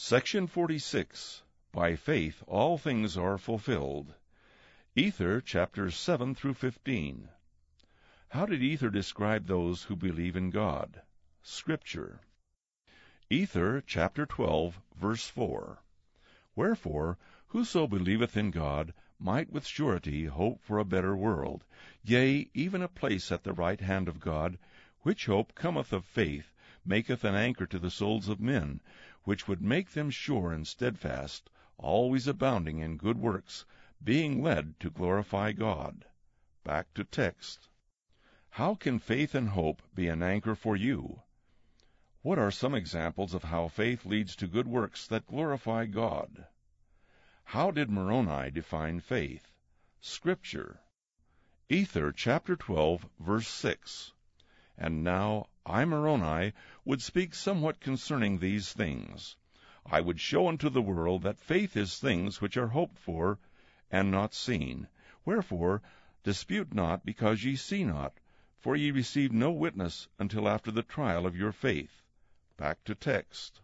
Section 46. By faith all things are fulfilled. Ether, chapters 7 through 15. How did Ether describe those who believe in God? Scripture. Ether, chapter 12, verse 4. Wherefore, whoso believeth in God might with surety hope for a better world, yea, even a place at the right hand of God, which hope cometh of faith, maketh an anchor to the souls of men, which would make them sure and steadfast, always abounding in good works, being led to glorify God. Back to text. How can faith and hope be an anchor for you? What are some examples of how faith leads to good works that glorify God? How did Moroni define faith? Scripture. Ether, chapter 12, verse 6. And now I, Moroni, would speak somewhat concerning these things. I would show unto the world that faith is things which are hoped for, and not seen. Wherefore, dispute not, because ye see not, for ye receive no witness until after the trial of your faith. Back to text.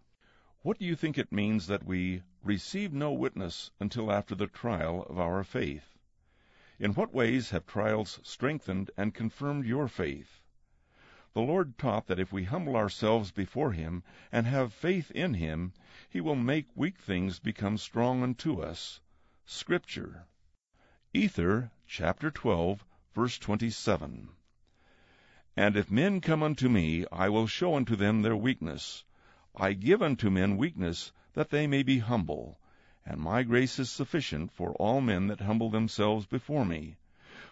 What do you think it means that we receive no witness until after the trial of our faith? In what ways have trials strengthened and confirmed your faith? The Lord taught that if we humble ourselves before Him and have faith in Him, He will make weak things become strong unto us. Scripture. Ether, chapter 12, verse 27. And if men come unto me, I will show unto them their weakness. I give unto men weakness, that they may be humble. And my grace is sufficient for all men that humble themselves before me.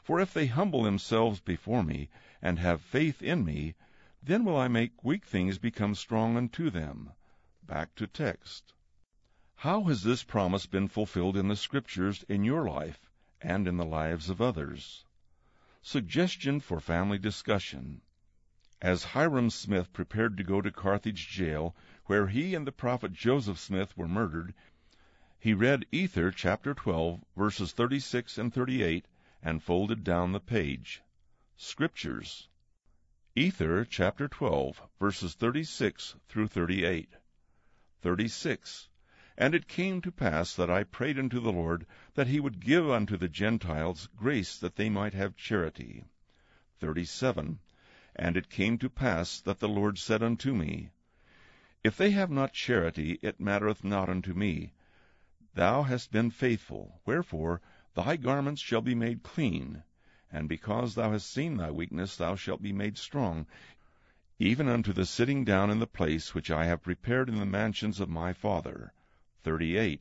For if they humble themselves before me, and have faith in me, then will I make weak things become strong unto them. Back to text. How has this promise been fulfilled in the Scriptures in your life, and in the lives of others? Suggestion for family discussion. As Hyrum Smith prepared to go to Carthage Jail, where he and the prophet Joseph Smith were murdered, he read Ether chapter 12, verses 36 and 38, and folded down the page. Scriptures. Ether, chapter 12, verses 36 through 38. 36. And it came to pass that I prayed unto the Lord that he would give unto the Gentiles grace that they might have charity. 37. And it came to pass that the Lord said unto me, If they have not charity, it mattereth not unto me. Thou hast been faithful, wherefore thy garments shall be made clean, and because thou hast seen thy weakness, thou shalt be made strong, even unto the sitting down in the place which I have prepared in the mansions of my Father. 38.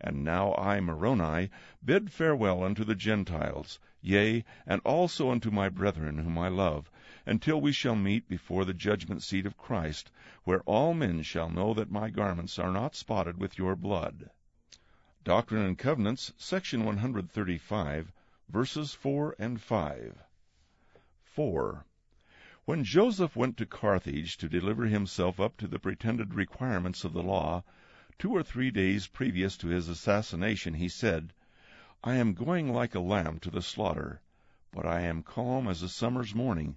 And now I, Moroni, bid farewell unto the Gentiles, yea, and also unto my brethren whom I love, until we shall meet before the judgment seat of Christ, where all men shall know that my garments are not spotted with your blood. Doctrine and Covenants, section 135, verses 4 and 5. 4. When Joseph went to Carthage to deliver himself up to the pretended requirements of the law, 2 or 3 days previous to his assassination, he said, I am going like a lamb to the slaughter, but I am calm as a summer's morning.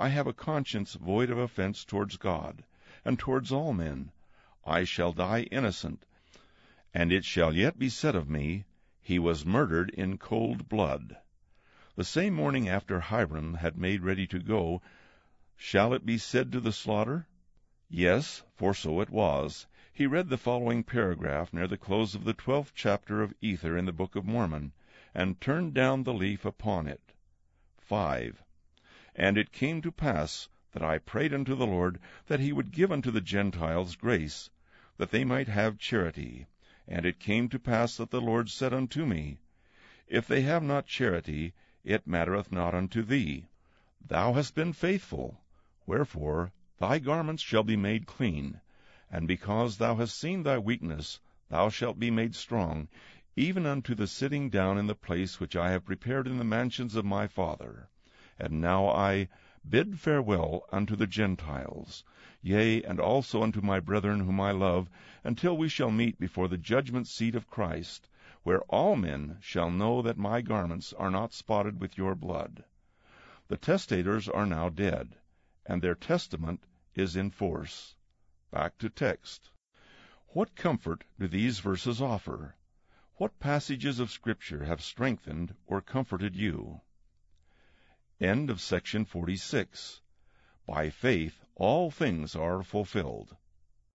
I have a conscience void of offense towards God, and towards all men. I shall die innocent, and it shall yet be said of me, He was murdered in cold blood. The same morning after Hyrum had made ready to go, shall it be said to the slaughter? Yes, for so it was. He read the following paragraph near the close of the 12th chapter of Ether in the Book of Mormon, and turned down the leaf upon it. 5. And it came to pass that I prayed unto the Lord that he would give unto the Gentiles grace, that they might have charity. And it came to pass that the Lord said unto me, If they have not charity, it mattereth not unto thee. Thou hast been faithful, wherefore thy garments shall be made clean, and because thou hast seen thy weakness, thou shalt be made strong, even unto the sitting down in the place which I have prepared in the mansions of my Father. And now I bid farewell unto the Gentiles, yea, and also unto my brethren whom I love, until we shall meet before the judgment seat of Christ, where all men shall know that my garments are not spotted with your blood. The testators are now dead, and their testament is in force. Back to text. What comfort do these verses offer? What passages of Scripture have strengthened or comforted you? End of section 46. By faith all things are fulfilled.